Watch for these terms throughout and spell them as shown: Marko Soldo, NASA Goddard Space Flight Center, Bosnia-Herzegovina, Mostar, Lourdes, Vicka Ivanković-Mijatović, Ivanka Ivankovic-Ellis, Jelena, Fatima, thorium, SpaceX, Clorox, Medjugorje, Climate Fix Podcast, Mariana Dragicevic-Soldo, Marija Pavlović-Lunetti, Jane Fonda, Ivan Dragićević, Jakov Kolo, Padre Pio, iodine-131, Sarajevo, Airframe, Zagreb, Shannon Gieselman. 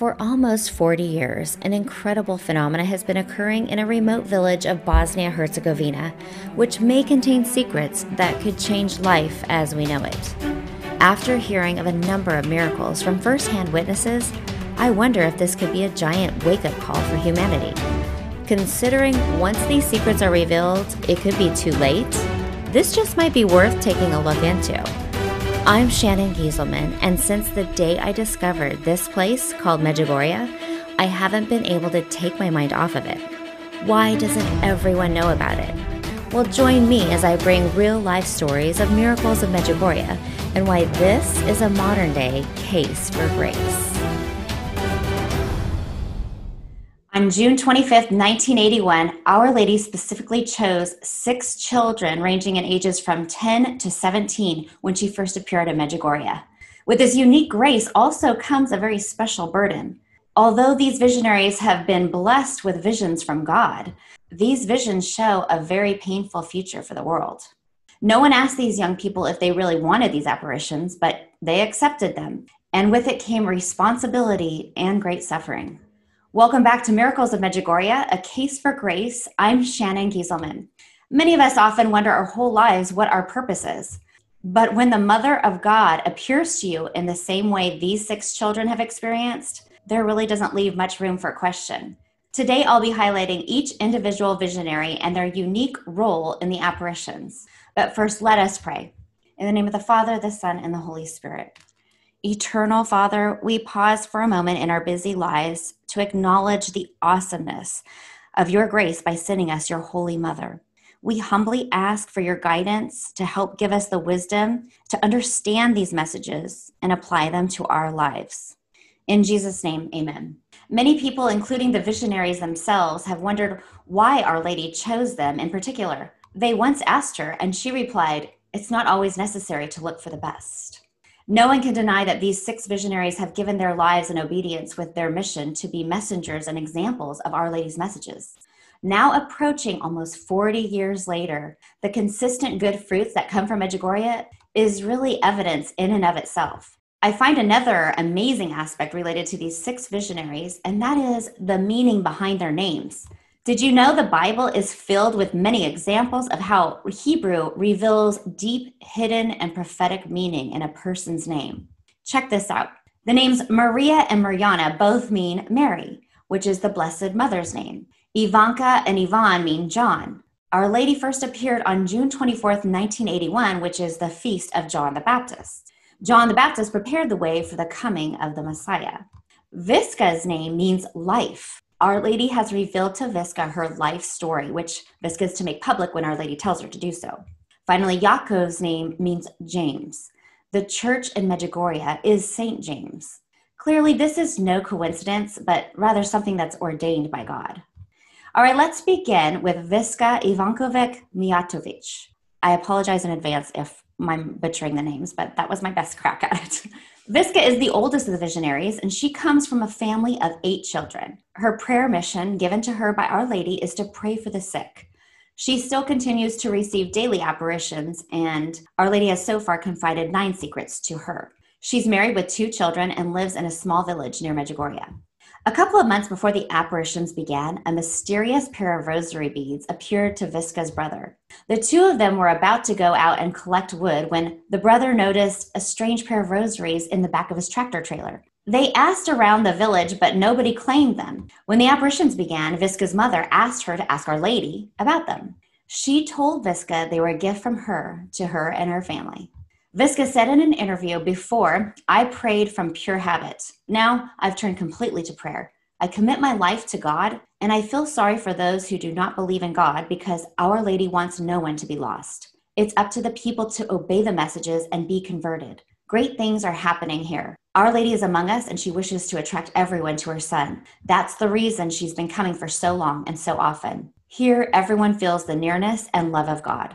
For almost 40 years, an incredible phenomenon has been occurring in a remote village of Bosnia-Herzegovina, which may contain secrets that could change life as we know it. After hearing of a number of miracles from first-hand witnesses, I wonder if this could be a giant wake-up call for humanity. Considering once these secrets are revealed, it could be too late, this just might be worth taking a look into. I'm Shannon Gieselman, and since the day I discovered this place called Medjugorje, I haven't been able to take my mind off of it. Why doesn't everyone know about it? Well, join me as I bring real-life stories of miracles of Medjugorje and why this is a modern-day case for grace. On June 25th, 1981, Our Lady specifically chose 6 children ranging in ages from 10 to 17 when she first appeared at Medjugorje. With this unique grace also comes a very special burden. Although these visionaries have been blessed with visions from God, these visions show a very painful future for the world. No one asked these young people if they really wanted these apparitions, but they accepted them, and with it came responsibility and great suffering. Welcome back to Miracles of Medjugorje, a case for grace. I'm Shannon Gieselman. Many of us often wonder our whole lives what our purpose is. But when the Mother of God appears to you in the same way these 6 children have experienced, there really doesn't leave much room for question. Today, I'll be highlighting each individual visionary and their unique role in the apparitions. But first, let us pray. In the name of the Father, the Son, and the Holy Spirit. Eternal Father, we pause for a moment in our busy lives to acknowledge the awesomeness of your grace by sending us your Holy Mother. We humbly ask for your guidance to help give us the wisdom to understand these messages and apply them to our lives. In Jesus' name, amen. Many people, including the visionaries themselves, have wondered why Our Lady chose them in particular. They once asked her, and she replied, "It's not always necessary to look for the best." No one can deny that these 6 visionaries have given their lives in obedience with their mission to be messengers and examples of Our Lady's messages. Now approaching almost 40 years later, the consistent good fruits that come from Medjugorje is really evidence in and of itself. I find another amazing aspect related to these 6 visionaries, and that is the meaning behind their names. Did you know the Bible is filled with many examples of how Hebrew reveals deep, hidden, and prophetic meaning in a person's name? Check this out. The names Maria and Mariana both mean Mary, which is the Blessed Mother's name. Ivanka and Ivan mean John. Our Lady first appeared on June 24th, 1981, which is the feast of John the Baptist. John the Baptist prepared the way for the coming of the Messiah. Vicka's name means life. Our Lady has revealed to Vicka her life story, which Vicka is to make public when Our Lady tells her to do so. Finally, Jakov's name means James. The church in Medjugorje is St. James. Clearly, this is no coincidence, but rather something that's ordained by God. All right, let's begin with Vicka Ivanković-Mijatović. I apologize in advance if I'm butchering the names, but that was my best crack at it. Vicka is the oldest of the visionaries, and she comes from a family of 8 children. Her prayer mission given to her by Our Lady is to pray for the sick. She still continues to receive daily apparitions, and Our Lady has so far confided 9 secrets to her. She's married with 2 children and lives in a small village near Medjugorje. A couple of months before the apparitions began, a mysterious pair of rosary beads appeared to Vicka's brother. The 2 of them were about to go out and collect wood when the brother noticed a strange pair of rosaries in the back of his tractor trailer. They asked around the village, but nobody claimed them. When the apparitions began, Vicka's mother asked her to ask Our Lady about them. She told Vicka they were a gift from her to her and her family. Vicka said in an interview before, "I prayed from pure habit. Now I've turned completely to prayer. I commit my life to God, and I feel sorry for those who do not believe in God because Our Lady wants no one to be lost. It's up to the people to obey the messages and be converted. Great things are happening here. Our Lady is among us, and she wishes to attract everyone to her Son. That's the reason she's been coming for so long and so often. Here, everyone feels the nearness and love of God."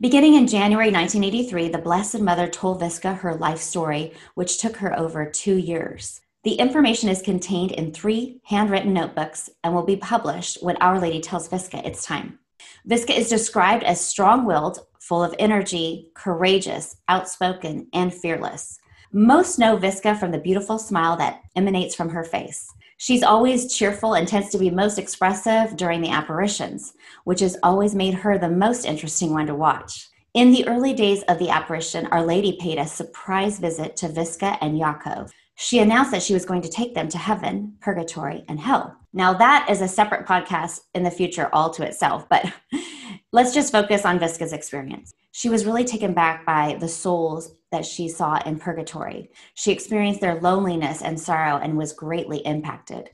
Beginning in January 1983, the Blessed Mother told Vicka her life story, which took her over 2 years. The information is contained in 3 handwritten notebooks and will be published when Our Lady tells Vicka it's time. Vicka is described as strong-willed, full of energy, courageous, outspoken, and fearless. Most know Vicka from the beautiful smile that emanates from her face. She's always cheerful and tends to be most expressive during the apparitions, which has always made her the most interesting one to watch. In the early days of the apparition, Our Lady paid a surprise visit to Vicka and Jakov. She announced that she was going to take them to heaven, purgatory, and hell. Now that is a separate podcast in the future all to itself, but let's just focus on Vicka's experience. She was really taken back by the souls that she saw in purgatory. She experienced their loneliness and sorrow and was greatly impacted.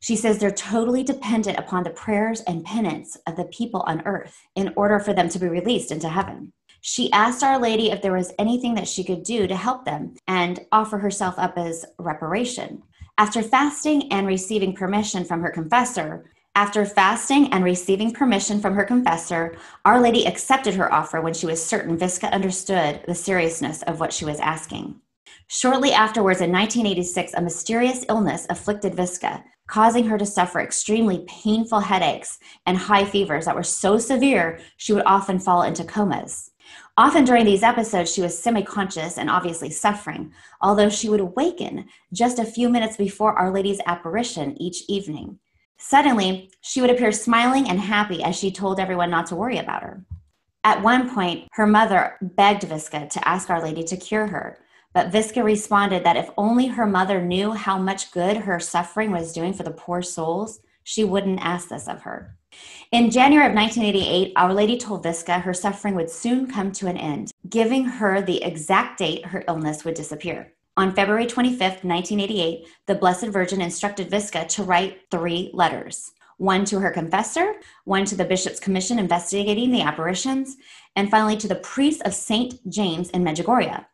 She says they're totally dependent upon the prayers and penance of the people on earth in order for them to be released into heaven. She asked Our Lady if there was anything that she could do to help them and offer herself up as reparation. After fasting and receiving permission from her confessor, Our Lady accepted her offer when she was certain Vicka understood the seriousness of what she was asking. Shortly afterwards, in 1986, a mysterious illness afflicted Vicka, causing her to suffer extremely painful headaches and high fevers that were so severe she would often fall into comas. Often during these episodes, she was semi-conscious and obviously suffering, although she would awaken just a few minutes before Our Lady's apparition each evening. Suddenly, she would appear smiling and happy as she told everyone not to worry about her. At one point, her mother begged Vicka to ask Our Lady to cure her, but Vicka responded that if only her mother knew how much good her suffering was doing for the poor souls, she wouldn't ask this of her. In January of 1988, Our Lady told Vicka her suffering would soon come to an end, giving her the exact date her illness would disappear. On February 25th, 1988, the Blessed Virgin instructed Vicka to write 3 letters, one to her confessor, one to the Bishop's Commission investigating the apparitions, and finally to the priest of St. James in Medjugorje.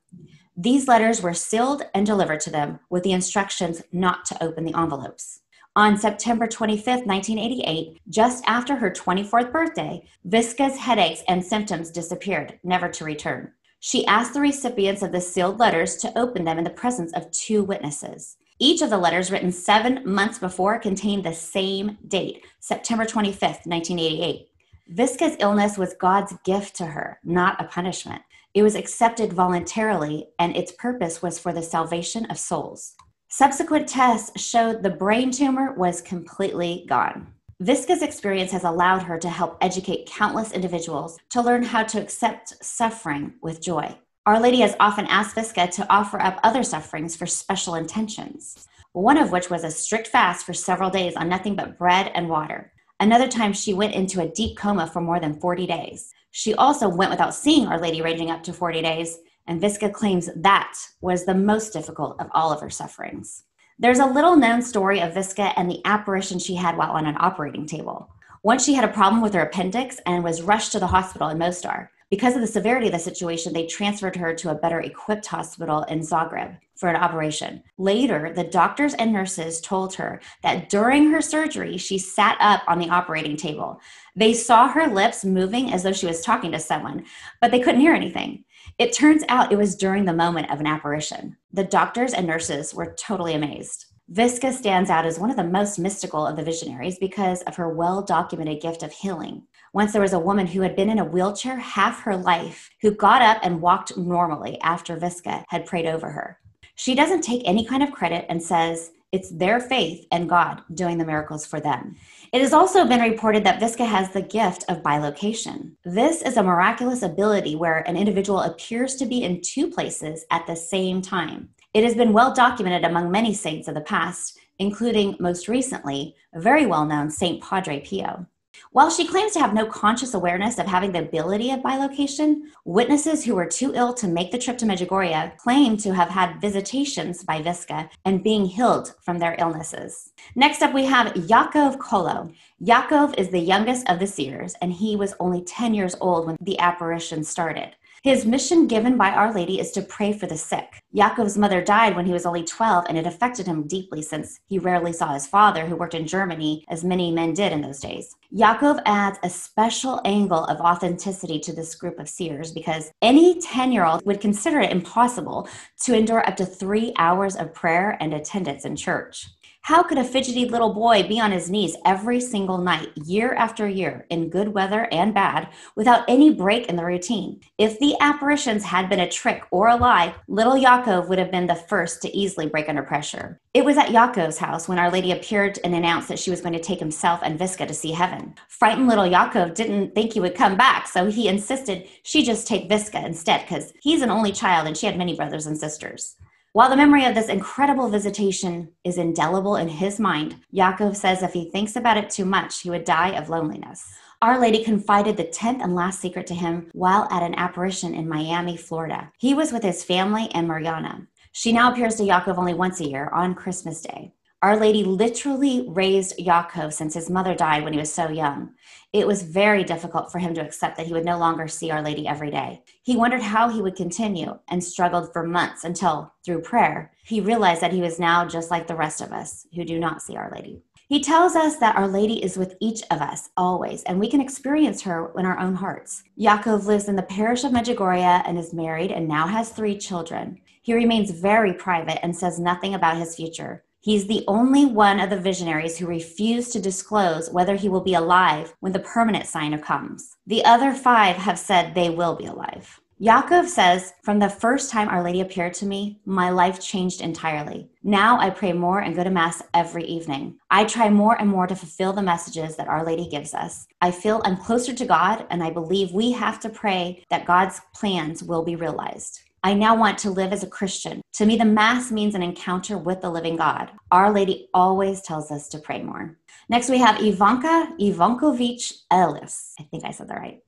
These letters were sealed and delivered to them with the instructions not to open the envelopes. On September 25th, 1988, just after her 24th birthday, Vicka's headaches and symptoms disappeared, never to return. She asked the recipients of the sealed letters to open them in the presence of 2 witnesses. Each of the letters written 7 months before contained the same date, September 25th, 1988. Vicka's illness was God's gift to her, not a punishment. It was accepted voluntarily, and its purpose was for the salvation of souls. Subsequent tests showed the brain tumor was completely gone. Vicka's experience has allowed her to help educate countless individuals to learn how to accept suffering with joy. Our Lady has often asked Vicka to offer up other sufferings for special intentions, one of which was a strict fast for several days on nothing but bread and water. Another time she went into a deep coma for more than 40 days. She also went without seeing Our Lady ranging up to 40 days, and Vicka claims that was the most difficult of all of her sufferings. There's a little-known story of Vicka and the apparition she had while on an operating table. Once she had a problem with her appendix and was rushed to the hospital in Mostar. Because of the severity of the situation, they transferred her to a better-equipped hospital in Zagreb for an operation. Later, the doctors and nurses told her that during her surgery, she sat up on the operating table. They saw her lips moving as though she was talking to someone, but they couldn't hear anything. It turns out it was during the moment of an apparition. The doctors and nurses were totally amazed. Vicka stands out as one of the most mystical of the visionaries because of her well-documented gift of healing. Once there was a woman who had been in a wheelchair half her life who got up and walked normally after Vicka had prayed over her. She doesn't take any kind of credit and says it's their faith and God doing the miracles for them. It has also been reported that Vicka has the gift of bilocation. This is a miraculous ability where an individual appears to be in 2 places at the same time. It has been well documented among many saints of the past, including most recently, very well-known Saint Padre Pio. While she claims to have no conscious awareness of having the ability of bilocation, witnesses who were too ill to make the trip to Medjugorje claim to have had visitations by Vicka and being healed from their illnesses. Next up, we have Jakov Kolo. Jakov is the youngest of the seers, and he was only 10 years old when the apparition started. His mission given by Our Lady is to pray for the sick. Jakov's mother died when he was only 12, and it affected him deeply since he rarely saw his father, who worked in Germany, as many men did in those days. Jakov adds a special angle of authenticity to this group of seers because any 10-year-old would consider it impossible to endure up to 3 hours of prayer and attendance in church. How could a fidgety little boy be on his knees every single night, year after year, in good weather and bad, without any break in the routine? If the apparitions had been a trick or a lie, little Jakov would have been the first to easily break under pressure. It was at Jakov's house when Our Lady appeared and announced that she was going to take himself and Vicka to see heaven. Frightened little Jakov didn't think he would come back, so he insisted she just take Vicka instead, because he's an only child and she had many brothers and sisters. While the memory of this incredible visitation is indelible in his mind, Jakov says if he thinks about it too much, he would die of loneliness. Our Lady confided the 10th and last secret to him while at an apparition in Miami, Florida. He was with his family and Mariana. She now appears to Jakov only once a year, on Christmas Day. Our Lady literally raised Jakov since his mother died when he was so young. It was very difficult for him to accept that he would no longer see Our Lady every day. He wondered how he would continue and struggled for months until, through prayer, he realized that he was now just like the rest of us who do not see Our Lady. He tells us that Our Lady is with each of us always, and we can experience her in our own hearts. Jakov lives in the parish of Medjugorje and is married and now has 3 children. He remains very private and says nothing about his future. He's the only one of the visionaries who refused to disclose whether he will be alive when the permanent sign comes. The other 5 have said they will be alive. Jakov says, "From the first time Our Lady appeared to me, my life changed entirely. Now I pray more and go to Mass every evening. I try more and more to fulfill the messages that Our Lady gives us. I feel I'm closer to God, and I believe we have to pray that God's plans will be realized. I now want to live as a Christian. To me, the Mass means an encounter with the living God. Our Lady always tells us to pray more." Next, we have Ivanka Ivankovic-Ellis. I think I said that right.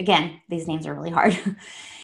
Again, these names are really hard.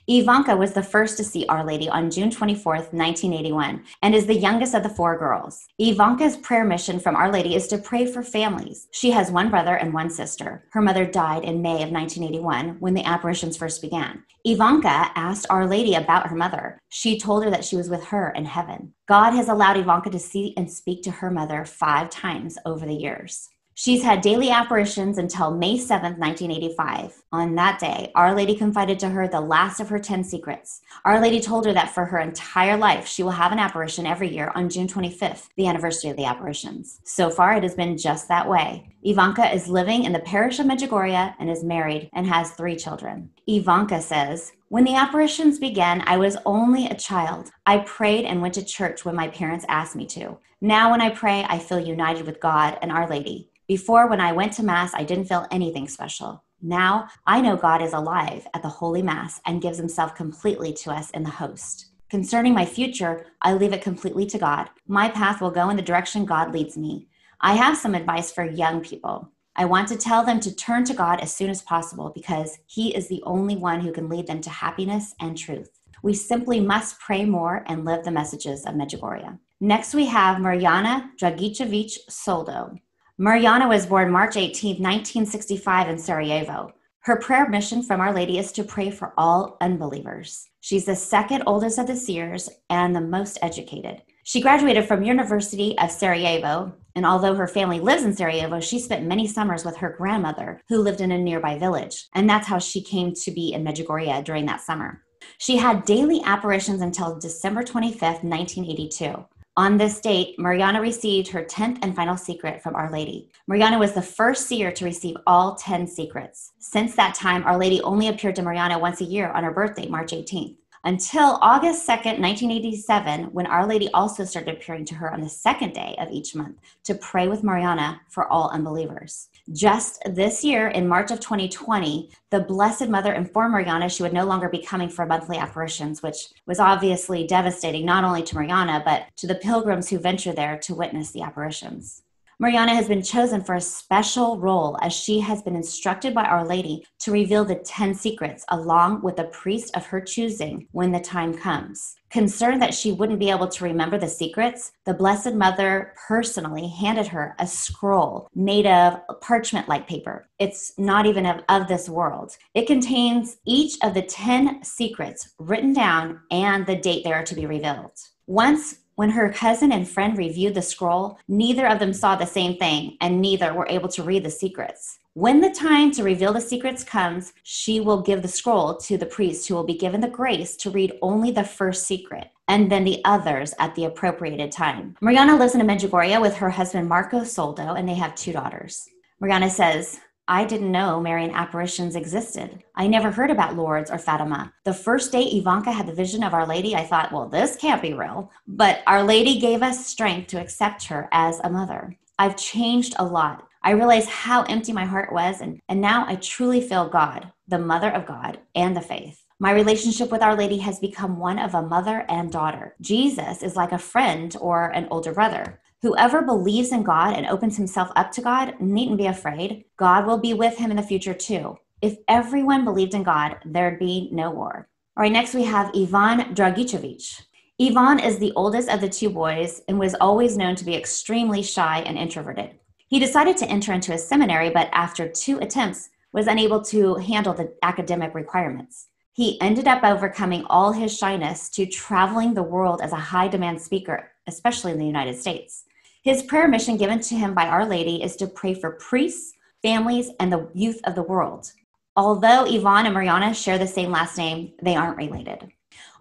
Ivanka was the first to see Our Lady on June 24th, 1981, and is the youngest of the 4 girls. Ivanka's prayer mission from Our Lady is to pray for families. She has 1 brother and 1 sister. Her mother died in May of 1981 when the apparitions first began. Ivanka asked Our Lady about her mother. She told her that she was with her in heaven. God has allowed Ivanka to see and speak to her mother 5 times over the years. She's had daily apparitions until May 7th, 1985. On that day, Our Lady confided to her the last of her 10 secrets. Our Lady told her that for her entire life, she will have an apparition every year on June 25th, the anniversary of the apparitions. So far, it has been just that way. Ivanka is living in the parish of Medjugorje and is married and has 3 children. Ivanka says, "When the apparitions began, I was only a child. I prayed and went to church when my parents asked me to. Now when I pray, I feel united with God and Our Lady. Before, when I went to Mass, I didn't feel anything special. Now, I know God is alive at the Holy Mass and gives himself completely to us in the host. Concerning my future, I leave it completely to God. My path will go in the direction God leads me. I have some advice for young people. I want to tell them to turn to God as soon as possible because he is the only one who can lead them to happiness and truth. We simply must pray more and live the messages of Medjugorje." Next, we have Mariana Dragicevic-Soldo. Mariana was born March 18, 1965 in Sarajevo. Her prayer mission from Our Lady is to pray for all unbelievers. She's the 2nd oldest of the seers and the most educated. She graduated from University of Sarajevo, and although her family lives in Sarajevo, she spent many summers with her grandmother who lived in a nearby village, and that's how she came to be in Medjugorje during that summer. She had daily apparitions until December 25, 1982. On this date, Mariana received her 10th and final secret from Our Lady. Mariana was the first seer to receive all 10 secrets. Since that time, Our Lady only appeared to Mariana once a year on her birthday, March 18th, until August 2nd, 1987, when Our Lady also started appearing to her on the 2nd day of each month to pray with Mariana for all unbelievers. Just this year, in March of 2020, the Blessed Mother informed Mariana she would no longer be coming for monthly apparitions, which was obviously devastating not only to Mariana, but to the pilgrims who venture there to witness the apparitions. Mariana has been chosen for a special role as she has been instructed by Our Lady to reveal the 10 secrets along with a priest of her choosing when the time comes. Concerned that she wouldn't be able to remember the secrets, the Blessed Mother personally handed her a scroll made of parchment-like paper. It's not even of this world. It contains each of the 10 secrets written down and the date they are to be revealed. Once When her cousin and friend reviewed the scroll, neither of them saw the same thing, and neither were able to read the secrets. When the time to reveal the secrets comes, she will give the scroll to the priest, who will be given the grace to read only the first secret and then the others at the appropriated time. Mariana lives in Medjugorje with her husband, Marko Soldo, and they have 2 daughters. Mariana says, I didn't know Marian apparitions existed. I never heard about Lourdes or Fatima. The first day Ivanka had the vision of Our Lady, I thought, well, this can't be real. But Our Lady gave us strength to accept her as a mother. I've changed a lot. I realized how empty my heart was, and now I truly feel God, the mother of God, and the faith. My relationship with Our Lady has become one of a mother and daughter. Jesus is like a friend or an older brother. Whoever believes in God and opens himself up to God needn't be afraid. God will be with him in the future too. If everyone believed in God, there'd be no war. All right, next we have Ivan Dragićević. Ivan is the oldest of the 2 boys and was always known to be extremely shy and introverted. He decided to enter into a seminary, but after 2 attempts, was unable to handle the academic requirements. He ended up overcoming all his shyness to traveling the world as a high-demand speaker, especially in the United States. His prayer mission given to him by Our Lady is to pray for priests, families, and the youth of the world. Although Ivan and Mariana share the same last name, they aren't related.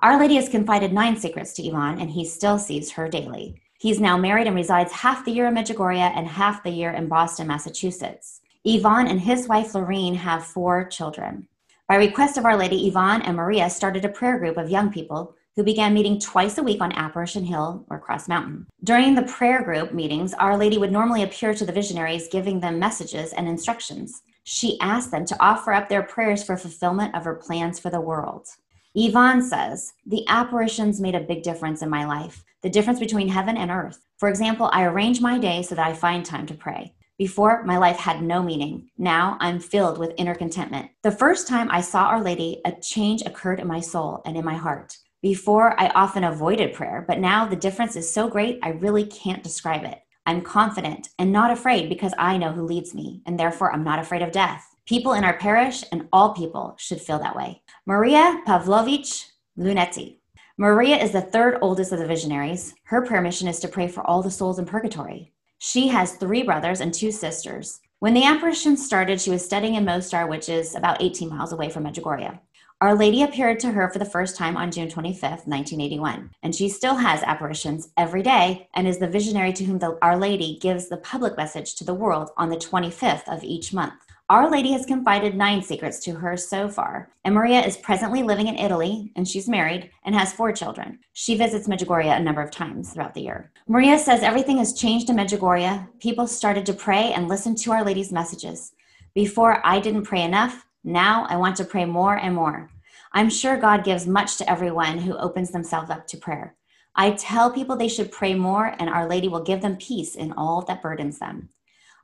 Our Lady has confided 9 secrets to Ivan, and he still sees her daily. He's now married and resides half the year in Medjugorje and half the year in Boston, Massachusetts. Ivan and his wife, Lorene, have 4 children. By request of Our Lady, Ivan and Maria started a prayer group of young people who began meeting twice a week on Apparition Hill or Cross Mountain. During the prayer group meetings, Our Lady would normally appear to the visionaries, giving them messages and instructions. She asked them to offer up their prayers for fulfillment of her plans for the world. Ivan says, the apparitions made a big difference in my life, the difference between heaven and earth. For example, I arrange my day so that I find time to pray. Before, my life had no meaning. Now I'm filled with inner contentment. The first time I saw Our Lady, a change occurred in my soul and in my heart. Before, I often avoided prayer, but now the difference is so great, I really can't describe it. I'm confident and not afraid because I know who leads me, and therefore I'm not afraid of death. People in our parish and all people should feel that way. Marija Pavlović-Lunetti. Maria is the 3rd oldest of the visionaries. Her prayer mission is to pray for all the souls in purgatory. She has 3 brothers and 2 sisters. When the apparition started, she was studying in Mostar, which is about 18 miles away from Medjugorje. Our Lady appeared to her for the first time on June 25th, 1981, and she still has apparitions every day and is the visionary to whom Our Lady gives the public message to the world on the 25th of each month. Our Lady has confided 9 secrets to her so far, and Maria is presently living in Italy, and she's married and has 4 children. She visits Medjugorje a number of times throughout the year. Maria says everything has changed in Medjugorje. People started to pray and listen to Our Lady's messages. Before, I didn't pray enough. Now I want to pray more and more. I'm sure God gives much to everyone who opens themselves up to prayer. I tell people they should pray more, and Our Lady will give them peace in all that burdens them.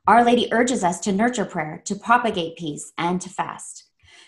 Our Lady urges us to nurture prayer, to propagate peace, and to fast.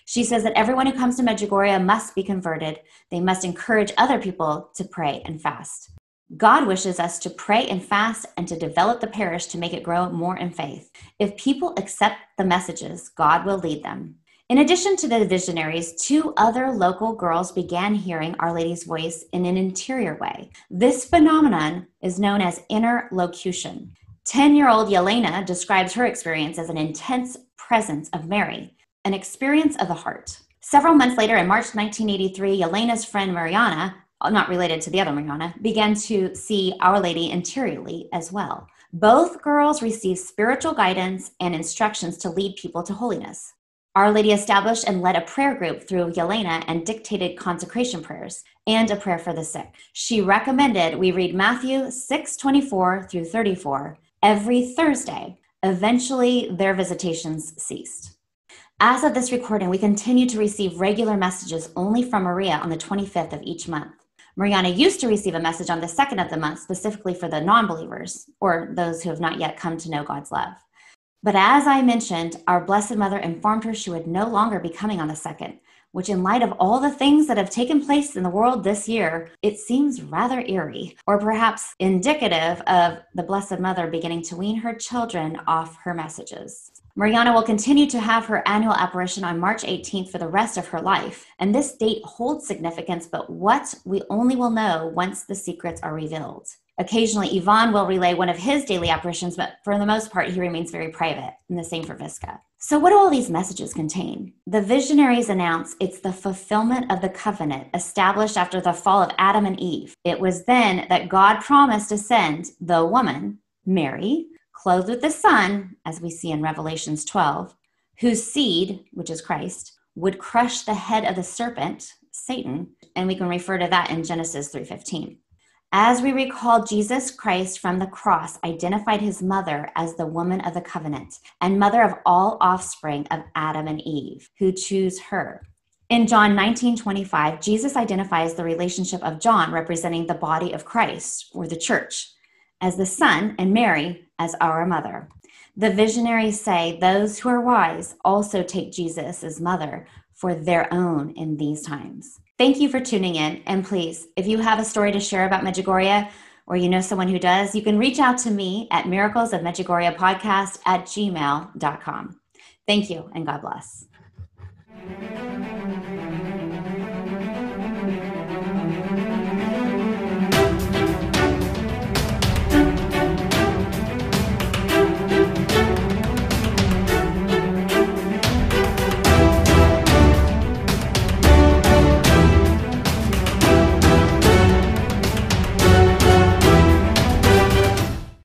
She says that everyone who comes to Medjugorje must be converted. They must encourage other people to pray and fast. God wishes us to pray and fast and to develop the parish to make it grow more in faith. If people accept the messages, God will lead them. In addition to the visionaries, 2 other local girls began hearing Our Lady's voice in an interior way. This phenomenon is known as interlocution. 10-year-old Jelena describes her experience as an intense presence of Mary, an experience of the heart. Several months later, in March 1983, Jelena's friend Mariana, not related to the other Mariana, began to see Our Lady interiorly as well. Both girls received spiritual guidance and instructions to lead people to holiness. Our Lady established and led a prayer group through Jelena and dictated consecration prayers and a prayer for the sick. She recommended we read Matthew 6:24-34 every Thursday. Eventually, their visitations ceased. As of this recording, we continue to receive regular messages only from Maria on the 25th of each month. Mariana used to receive a message on the 2nd of the month, specifically for the non-believers or those who have not yet come to know God's love. But as I mentioned, our Blessed Mother informed her she would no longer be coming on the 2nd, which in light of all the things that have taken place in the world this year, it seems rather eerie, or perhaps indicative of the Blessed Mother beginning to wean her children off her messages. Mariana will continue to have her annual apparition on March 18th for the rest of her life. And this date holds significance, but what we only will know once the secrets are revealed. Occasionally, Ivan will relay one of his daily apparitions, but for the most part, he remains very private, and the same for Vicka. So what do all these messages contain? The visionaries announce it's the fulfillment of the covenant established after the fall of Adam and Eve. It was then that God promised to send the woman, Mary, clothed with the sun, as we see in Revelations 12, whose seed, which is Christ, would crush the head of the serpent, Satan, and we can refer to that in Genesis 3:15. As we recall, Jesus Christ from the cross identified his mother as the woman of the covenant and mother of all offspring of Adam and Eve who choose her. In John 19:25, Jesus identifies the relationship of John representing the body of Christ or the church as the son and Mary as our mother. The visionaries say those who are wise also take Jesus as mother for their own in these times. Thank you for tuning in. And please, if you have a story to share about Medjugorje or you know someone who does, you can reach out to me at miraclesofmedjugorjepodcast@gmail.com. Thank you and God bless.